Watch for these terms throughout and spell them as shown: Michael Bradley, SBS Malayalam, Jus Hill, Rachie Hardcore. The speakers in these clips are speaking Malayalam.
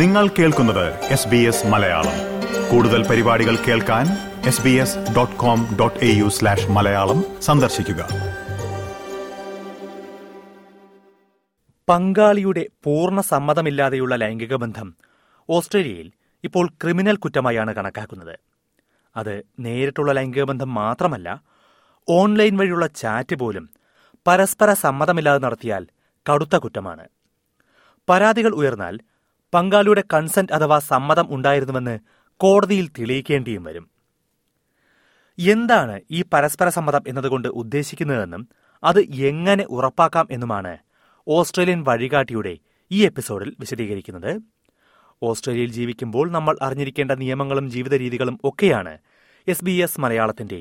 നിങ്ങൾ കേൾക്കുന്നത് SBS മലയാളം. കൂടുതൽ പരിപാടികൾ കേൾക്കാൻ sbs.com.au/മലയാളം സന്ദർശിക്കുക. പങ്കാളിയുടെ പൂർണ്ണ സമ്മതമില്ലാതെയുള്ള ലൈംഗിക ബന്ധം ഓസ്ട്രേലിയയിൽ ഇപ്പോൾ ക്രിമിനൽ കുറ്റമായാണ് കണക്കാക്കുന്നത്. അത് നേരിട്ടുള്ള ലൈംഗിക ബന്ധം മാത്രമല്ല, ഓൺലൈൻ വഴിയുള്ള ചാറ്റ് പോലും പരസ്പര സമ്മതമില്ലാതെ നടത്തിയാൽ കടുത്ത കുറ്റമാണ്. പരാതികൾ ഉയർന്നാൽ പങ്കാളിയുടെ കൺസെന്റ് അഥവാ സമ്മതം ഉണ്ടായിരുന്നുവെന്ന് കോടതിയിൽ തെളിയിക്കേണ്ടിയും വരും. എന്താണ് ഈ പരസ്പര സമ്മതം എന്നതുകൊണ്ട് ഉദ്ദേശിക്കുന്നതെന്നും അത് എങ്ങനെ ഉറപ്പാക്കാം എന്നുമാണ് ഓസ്ട്രേലിയൻ വഴികാട്ടിയുടെ ഈ എപ്പിസോഡിൽ വിശദീകരിക്കുന്നത്. ഓസ്ട്രേലിയയിൽ ജീവിക്കുമ്പോൾ നമ്മൾ അറിഞ്ഞിരിക്കേണ്ട നിയമങ്ങളും ജീവിത രീതികളും ഒക്കെയാണ് എസ് ബി എസ് മലയാളത്തിന്റെ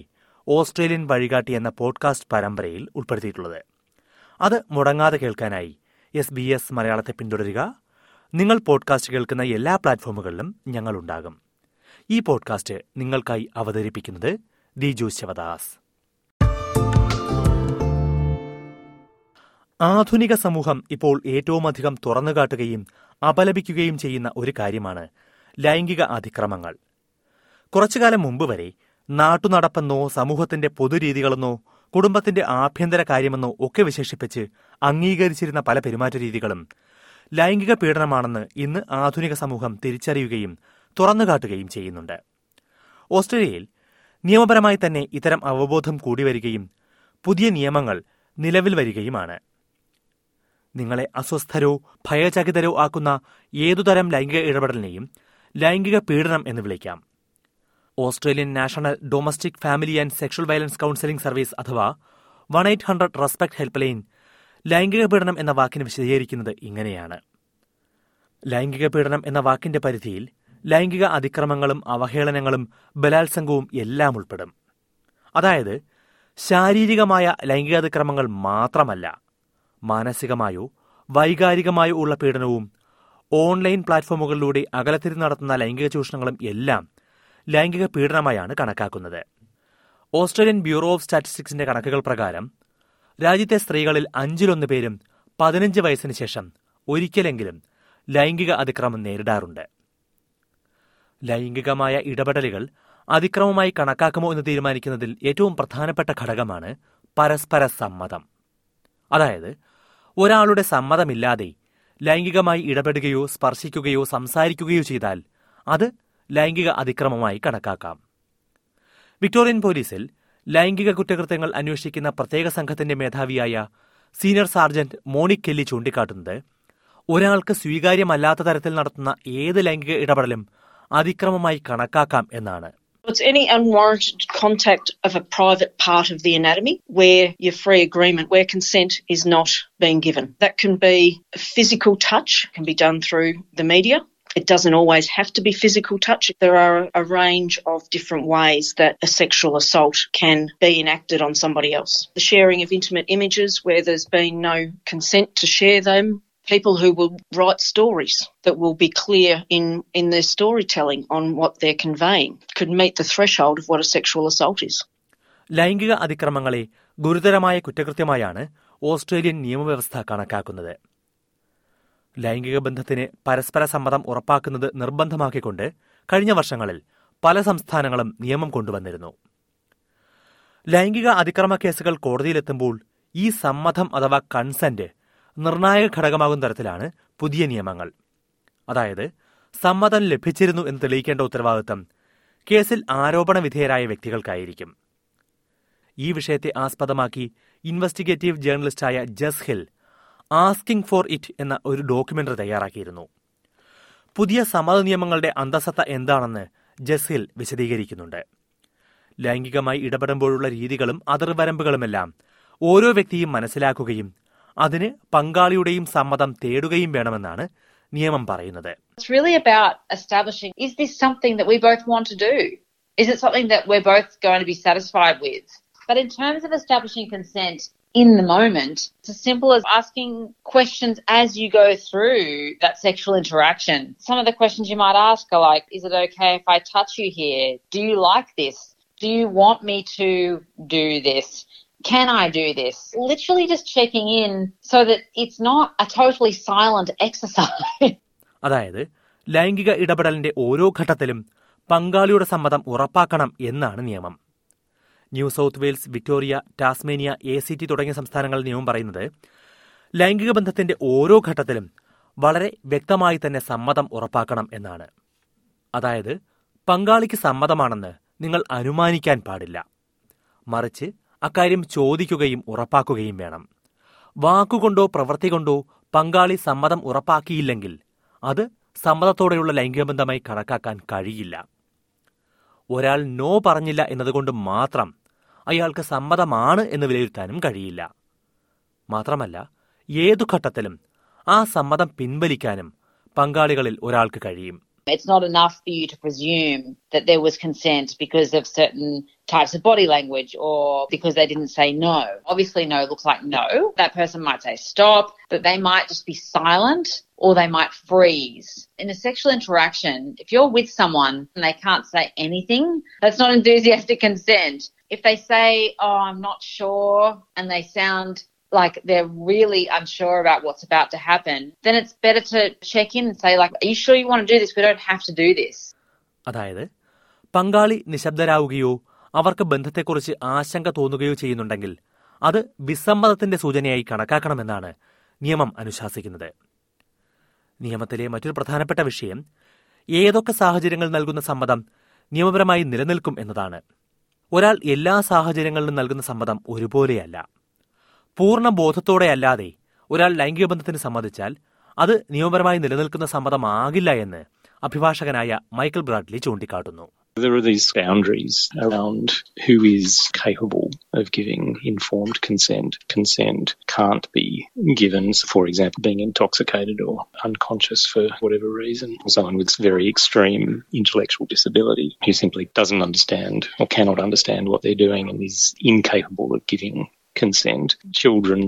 ഓസ്ട്രേലിയൻ വഴികാട്ടി എന്ന പോഡ്കാസ്റ്റ് പരമ്പരയിൽ ഉൾപ്പെടുത്തിയിട്ടുള്ളത്. അത് മുടങ്ങാതെ കേൾക്കാനായി എസ് ബി എസ് മലയാളത്തെ പിന്തുടരുക. നിങ്ങൾ പോഡ്കാസ്റ്റ് കേൾക്കുന്ന എല്ലാ പ്ലാറ്റ്ഫോമുകളിലും ഞങ്ങളുണ്ടാകും. ഈ പോഡ്കാസ്റ്റ് നിങ്ങൾക്കായി അവതരിപ്പിക്കുന്നത് ദിജു ശിവദാസ്. ആധുനിക സമൂഹം ഇപ്പോൾ ഏറ്റവുമധികം തുറന്നുകാട്ടുകയും അപലപിക്കുകയും ചെയ്യുന്ന ഒരു കാര്യമാണ് ലൈംഗിക അതിക്രമങ്ങൾ. കുറച്ചുകാലം മുമ്പ് വരെ നാട്ടുനടപ്പെന്നോ സമൂഹത്തിന്റെ പൊതുരീതികളെന്നോ കുടുംബത്തിന്റെ ആഭ്യന്തര കാര്യമെന്നോ ഒക്കെ വിശേഷിപ്പിച്ച് അംഗീകരിച്ചിരുന്ന പല പെരുമാറ്റ രീതികളും ലൈംഗിക പീഡനമാണെന്ന് ഇന്ന് ആധുനിക സമൂഹം തിരിച്ചറിയുകയും തുറന്നുകാട്ടുകയും ചെയ്യുന്നുണ്ട്. ഓസ്ട്രേലിയയിൽ നിയമപരമായി തന്നെ ഇത്തരം അവബോധം കൂടി വരികയും പുതിയ നിയമങ്ങൾ നിലവിൽ വരികയുമാണ്. നിങ്ങളെ അസ്വസ്ഥരോ ഭയചകിതരോ ആക്കുന്ന ഏതുതരം ലൈംഗിക ഇടപെടലിനെയും ലൈംഗിക പീഡനം എന്ന് വിളിക്കാം. Australian national domestic family and sexual violence counselling service അഥവാ 1800 റെസ്പെക്ട് ഹെൽപ്പ് ലൈൻ ലൈംഗിക പീഡനം എന്ന വാക്കിന് വിശദീകരിക്കുന്നത് ഇങ്ങനെയാണ്: ലൈംഗിക പീഡനം എന്ന വാക്കിന്റെ പരിധിയിൽ ലൈംഗിക അതിക്രമങ്ങളും അവഹേളനങ്ങളും ബലാത്സംഗവും എല്ലാം ഉൾപ്പെടും. അതായത് ശാരീരികമായ ലൈംഗികാതിക്രമങ്ങൾ മാത്രമല്ല, മാനസികമായോ വൈകാരികമായോ ഉള്ള പീഡനവും ഓൺലൈൻ പ്ലാറ്റ്ഫോമുകളിലൂടെ അകലത്തിരുന്ന് നടത്തുന്ന ലൈംഗിക ചൂഷണങ്ങളും എല്ലാം ലൈംഗിക പീഡനമായാണ് കണക്കാക്കുന്നത്. ഓസ്ട്രേലിയൻ ബ്യൂറോ ഓഫ് സ്റ്റാറ്റിസ്റ്റിക്സിന്റെ കണക്കുകൾ പ്രകാരം രാജ്യത്തെ സ്ത്രീകളിൽ 1/5 പേരും 15 വയസ്സിന് ശേഷം ഒരിക്കലെങ്കിലും ലൈംഗിക അതിക്രമം നേരിടാറുണ്ട്. ലൈംഗികമായ ഇടപെടലുകൾ അതിക്രമമായി കണക്കാക്കുമോ എന്ന് തീരുമാനിക്കുന്നതിൽ ഏറ്റവും പ്രധാനപ്പെട്ട ഘടകമാണ് പരസ്പര സമ്മതം. അതായത് ഒരാളുടെ സമ്മതമില്ലാതെ ലൈംഗികമായി ഇടപെടുകയോ സ്പർശിക്കുകയോ സംസാരിക്കുകയോ ചെയ്താൽ അത് ലൈംഗിക അതിക്രമമായി കണക്കാക്കാം. വിക്ടോറിയൻ പോലീസിൽ ലൈംഗിക കുറ്റകൃത്യങ്ങൾ അന്വേഷിക്കുന്ന പ്രത്യേക സംഘത്തിന്റെ മേധാവിയായ സീനിയർ സാർജന്റ് മോണി കെല്ലി ചൂണ്ടിക്കാട്ടുന്നത് ഒരാൾക്ക് സ്വീകാര്യമല്ലാത്ത തരത്തിൽ നടത്തുന്ന ഏത് ലൈംഗിക ഇടപെടലും അതിക്രമമായി കണക്കാക്കാം എന്നാണ്. It's any unwarranted contact of a private part of the anatomy where your free agreement, where consent is not being given. That can be physical touch, can be done through the media. It doesn't always have to be physical touch. There are a range of different ways that a sexual assault can be enacted on somebody else. The sharing of intimate images where there's been no consent to share them. People who will write stories that will be clear in their storytelling on what they're conveying could meet the threshold of what a sexual assault is. ലൈംഗിക അതിക്രമങ്ങളെ ഗുരുതരമായ കുറ്റകൃത്യമായാണ് ഓസ്ട്രേലിയൻ നിയമവ്യവസ്ഥ കണക്കാക്കുന്നത്. ലൈംഗിക ബന്ധത്തിന് പരസ്പര സമ്മതം ഉറപ്പാക്കുന്നത് നിർബന്ധമാക്കിക്കൊണ്ട് കഴിഞ്ഞ വർഷങ്ങളിൽ പല സംസ്ഥാനങ്ങളും നിയമം കൊണ്ടുവന്നിരുന്നു. ലൈംഗിക അതിക്രമ കേസുകൾ കോടതിയിലെത്തുമ്പോൾ ഈ സമ്മതം അഥവാ കൺസെന്റ് നിർണായക ഘടകമാകും തരത്തിലാണ് പുതിയ നിയമങ്ങൾ. അതായത് സമ്മതം ലഭിച്ചിരുന്നു എന്ന് തെളിയിക്കേണ്ട ഉത്തരവാദിത്തം കേസിൽ ആരോപണ വിധേയരായ വ്യക്തികൾക്കായിരിക്കും. ഈ വിഷയത്തെ ആസ്പദമാക്കി ഇൻവെസ്റ്റിഗേറ്റീവ് ജേർണലിസ്റ്റായ ജസ് ഹിൽ ആസ്കിംഗ് ഫോർ ഇറ്റ് എന്ന ഒരു ഡോക്യുമെന്ററി തയ്യാറാക്കിയിരുന്നു. പുതിയ സമ്മത നിയമങ്ങളുടെ അന്തസത്ത എന്താണെന്ന് ജസ് ഹിൽ വിശദീകരിക്കുന്നുണ്ട്. ലൈംഗികമായി ഇടപെടുമ്പോഴുള്ള രീതികളും അതിർവരമ്പുകളുമെല്ലാം ഓരോ വ്യക്തിയും മനസ്സിലാക്കുകയും അതിന് പങ്കാളിയുടെയും സമ്മതം തേടുകയും വേണമെന്നാണ് നിയമം പറയുന്നത്. It's really about establishing, is this something that we both want to do? Is it something that we're both going to be satisfied with? But in terms of establishing consent in the moment, it's as simple as asking questions as you go through that sexual interaction. Some of the questions you might ask are like, is it okay if I touch you here? Do you like this? Do you want me to do this? Can I do this? Literally just checking in so that it's not a totally silent exercise. അതായത് ലൈംഗിക ഇടപെടലിന്റെ ഓരോ ഘട്ടത്തിലും പങ്കാളിയുടെ സമ്മതം ഉറപ്പാക്കണം എന്നാണ് നിയമം. New South Wales, Victoria, Tasmania, ACT തുടങ്ങിയ സംസ്ഥാനങ്ങളിൽ നിയമം പറയുന്നത് ലൈംഗിക ബന്ധത്തിന്റെ ഓരോ ഘട്ടത്തിലും വളരെ വ്യക്തമായി തന്നെ സമ്മതം ഉറപ്പാക്കണം എന്നാണ്. അതായത് പങ്കാളിക്ക് സമ്മതമാണെന്ന് നിങ്ങൾ അനുമാനിക്കാൻ പാടില്ല, മറിച്ച് അക്കാര്യം ചോദിക്കുകയും ഉറപ്പാക്കുകയും വേണം. വാക്കുകൊണ്ടോ പ്രവൃത്തി കൊണ്ടോ പങ്കാളി സമ്മതം ഉറപ്പാക്കിയില്ലെങ്കിൽ അത് സമ്മതത്തോടെയുള്ള ലൈംഗികബന്ധമായി കണക്കാക്കാൻ കഴിയില്ല. ഒരാൾ നോ പറഞ്ഞില്ല എന്നതുകൊണ്ട് മാത്രം അയാൾക്ക് സമ്മതമാണ് എന്ന് വിലയിരുത്താനും കഴിയില്ല. മാത്രമല്ല, ഏതു ഘട്ടത്തിലും ആ സമ്മതം പിൻവലിക്കാനും പങ്കാളികളിൽ ഒരാൾക്ക് കഴിയും. It's not enough for you to presume that there was consent because of certain types of body language or because they didn't say no. Obviously no looks like no. That person might say stop, but they might just be silent or they might freeze. In a sexual interaction, if you're with someone and they can't say anything, that's not enthusiastic consent. If they say, oh, I'm not sure, and they sound like they're really unsure about what's about to happen, then it's better to check in and say, like, are you sure you want to do this? We don't have to do this. അതായത് പങ്കാളി നിശബ്ദരാവുകയോ അവർക്ക് ബന്ധത്തെക്കുറിച്ച് ആശങ്ക തോന്നുകയോ ചെയ്യുന്നുണ്ടെങ്കിൽ അത് വിസമ്മതത്തിന്റെ സൂചനയായി കണക്കാക്കണമെന്നാണ് നിയമം അനുശാസിക്കുന്നത്. നിയമത്തിലെ മറ്റൊരു പ്രധാനപ്പെട്ട വിഷയം ഏതൊക്കെ സാഹചര്യങ്ങൾ നൽകുന്ന സമ്മതം നിയമപരമായി നിലനിൽക്കും എന്നതാണ്. ഒരാൾ എല്ലാ സാഹചര്യങ്ങളിലും നൽകുന്ന സമ്മതം ഒരുപോലെയല്ല. പൂർണ്ണ ബോധത്തോടെയല്ലാതെ ഒരാൾ ലൈംഗിക ബന്ധത്തിന് സമ്മതിച്ചാൽ അത് നിയമപരമായി നിലനിൽക്കുന്ന സമ്മതമാകില്ല എന്ന് അഭിഭാഷകനായ മൈക്കൽ ബ്രാഡ്ലി ചൂണ്ടിക്കാട്ടുന്നു. There are these boundaries around who is capable of giving informed consent. Consent can't be given, for example, being intoxicated or unconscious for whatever reason. Someone with very extreme intellectual disability who simply doesn't understand or cannot understand what they're doing and is incapable of giving consent. Children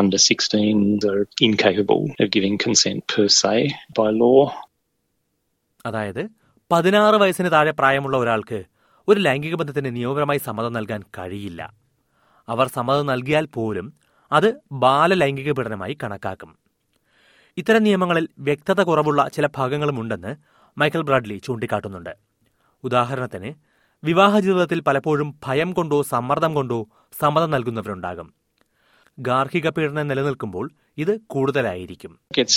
under 16 are incapable of giving consent per se by law. അതായത് 16 വയസ്സിന് താഴെ പ്രായമുള്ള ഒരാൾക്ക് ഒരു ലൈംഗിക ബന്ധത്തിന് നിയമപരമായി സമ്മതം നൽകാൻ കഴിയില്ല. അവർ സമ്മതം നൽകിയാൽ പോലും അത് ബാലലൈംഗിക പീഡനമായി കണക്കാക്കും. ഇത്തരം നിയമങ്ങളിൽ വ്യക്തത കുറവുള്ള ചില ഭാഗങ്ങളുമുണ്ടെന്ന് മൈക്കൽ ബ്രാഡ്ലി ചൂണ്ടിക്കാട്ടുന്നുണ്ട്. ഉദാഹരണത്തിന്, വിവാഹ ജീവിതത്തിൽ പലപ്പോഴും ഭയം കൊണ്ടോ സമ്മർദ്ദം കൊണ്ടോ സമ്മതം നൽകുന്നവരുണ്ടാകും. ഗാർഹിക പീഡനം നിലനിൽക്കുമ്പോൾ ഇത് കൂടുതലായിരിക്കും. Because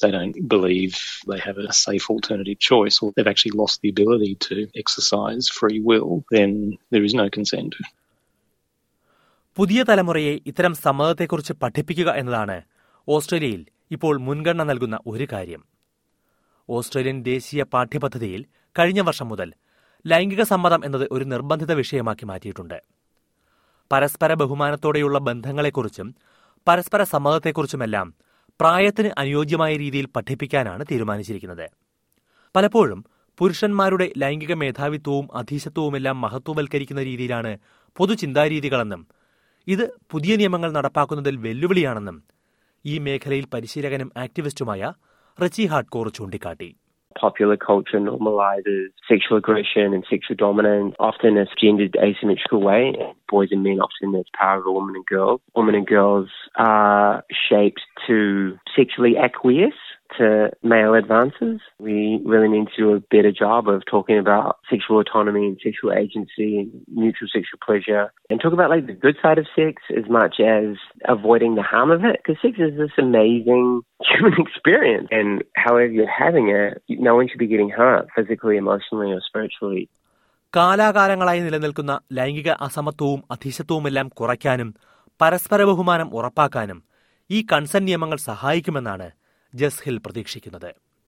they don't believe they have a safe alternative choice or they've actually lost the ability to exercise free will, then there is no consent. പുതിയ തലമുറയെ ഇത്തരം സമ്മതത്തെക്കുറിച്ച് പഠിപ്പിക്കുക എന്നതാണ് ഓസ്ട്രേലിയയിൽ ഇപ്പോൾ മുൻഗണന നൽകുന്ന ഒരു കാര്യം. ഓസ്ട്രേലിയൻ ദേശീയ പാഠ്യപദ്ധതിയിൽ കഴിഞ്ഞ വർഷം മുതൽ ലൈംഗിക സമ്മതം എന്നത് ഒരു നിർബന്ധിത വിഷയമാക്കി മാറ്റിയിട്ടുണ്ട്. പരസ്പര ബഹുമാനത്തോടെയുള്ള ബന്ധങ്ങളെക്കുറിച്ചും പരസ്പര സമ്മതത്തെക്കുറിച്ചുമെല്ലാം പ്രായത്തിന് അനുയോജ്യമായ രീതിയിൽ പഠിപ്പിക്കാനാണ് തീരുമാനിച്ചിരിക്കുന്നത്. പലപ്പോഴും പുരുഷന്മാരുടെ ലൈംഗിക മേധാവിത്വവും അധീശത്വവുമെല്ലാം മഹത്വവൽക്കരിക്കുന്ന രീതിയിലാണ് പൊതുചിന്താരീതികളെന്നും ഇത് പുതിയ നിയമങ്ങൾ നടപ്പാക്കുന്നതിൽ വെല്ലുവിളിയാണെന്നും ഈ മേഖലയിൽ പരിശീലകനും ആക്ടിവിസ്റ്റുമായ റച്ചി ഹാർഡ്കോർ ചൂണ്ടിക്കാട്ടി. Popular culture normalizes sexual aggression and sexual dominance, often in a gendered asymmetrical way. Boys and men often have power over women and girls. Women and girls are shaped to sexually acquiesce to male advances. We really need to do a better job of talking about sexual autonomy and sexual agency and mutual sexual pleasure and talk about like the good side of sex as much as avoiding the harm of it, because sex is this amazing human experience and however you're having it, no one should be getting hurt physically, emotionally or spiritually. കാലാകാലങ്ങളായി നിലനിൽക്കുന്ന ലൈംഗിക അസമത്വവും അധീശത്വവുമെല്ലാം കുറയ്ക്കാനും പരസ്പര ബഹുമാനം ഉറപ്പാക്കാനും ഈ കൺസെന്റ് നിയമങ്ങൾ സഹായിക്കുമെന്നാണ് Jus Hill പ്രതീക്ഷിക്കുന്നത്.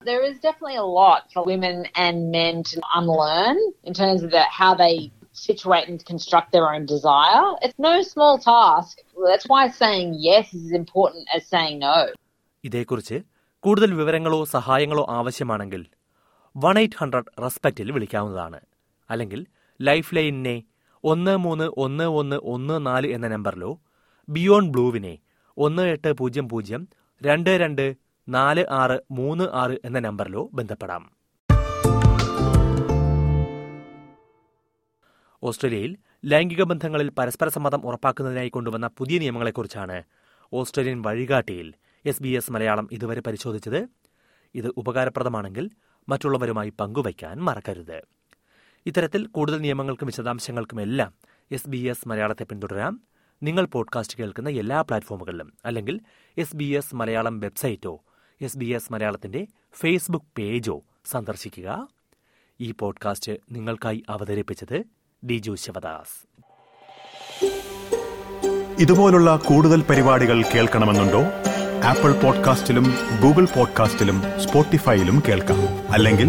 There is definitely a lot for women and men to unlearn in terms of how they situate and construct their own desire. It's no small task. That's why saying yes is as important as saying no. ഇതേക്കുറിച്ച് കൂടുതൽ വിവരങ്ങളോ സഹായങ്ങളോ ആവശ്യമാണെങ്കിൽ 1800 റെസ്പെക്റ്റിൽ വിളിക്കാവുന്നതാണ്. അല്ലെങ്കിൽ ലൈഫ് ലൈനിനെ 131114 എന്ന നമ്പറിലോ ബിയോണ്ട് ബ്ലൂവിനെ 1800 224636 എന്ന നമ്പറിലോ ബന്ധപ്പെടാം. ഓസ്ട്രേലിയയിൽ ലൈംഗിക ബന്ധങ്ങളിൽ പരസ്പര സമ്മതം ഉറപ്പാക്കുന്നതിനായി കൊണ്ടുവന്ന പുതിയ നിയമങ്ങളെക്കുറിച്ചാണ് ഓസ്ട്രേലിയൻ വഴികാട്ടിയിൽ SBS മലയാളം ഇതുവരെ പരിശോധിച്ചത്. ഇത് ഉപകാരപ്രദമാണെങ്കിൽ മറ്റുള്ളവരുമായി പങ്കുവയ്ക്കാൻ മറക്കരുത്. ഇത്തരത്തിൽ കൂടുതൽ നിയമങ്ങൾക്കും വിശദാംശങ്ങൾക്കുമെല്ലാം SBS മലയാളത്തെ പിന്തുടരാം. നിങ്ങൾ പോഡ്കാസ്റ്റ് കേൾക്കുന്ന എല്ലാ പ്ലാറ്റ്ഫോമുകളിലും അല്ലെങ്കിൽ SBS മലയാളം വെബ്സൈറ്റോ SBS മലയാളത്തിന്റെ ഫേസ്ബുക്ക് പേജോ സന്ദർശിക്കുക. ഈ പോഡ്കാസ്റ്റ് നിങ്ങൾക്കായി അവതരിപ്പിച്ചത് ദിജു ശിവദാസ്. ഇതുപോലുള്ള കൂടുതൽ പരിപാടികൾ കേൾക്കണമെന്നുണ്ടോ? ആപ്പിൾ പോഡ്കാസ്റ്റിലും ഗൂഗിൾ പോഡ്കാസ്റ്റിലും സ്പോട്ടിഫൈയിലും കേൾക്കാം. അല്ലെങ്കിൽ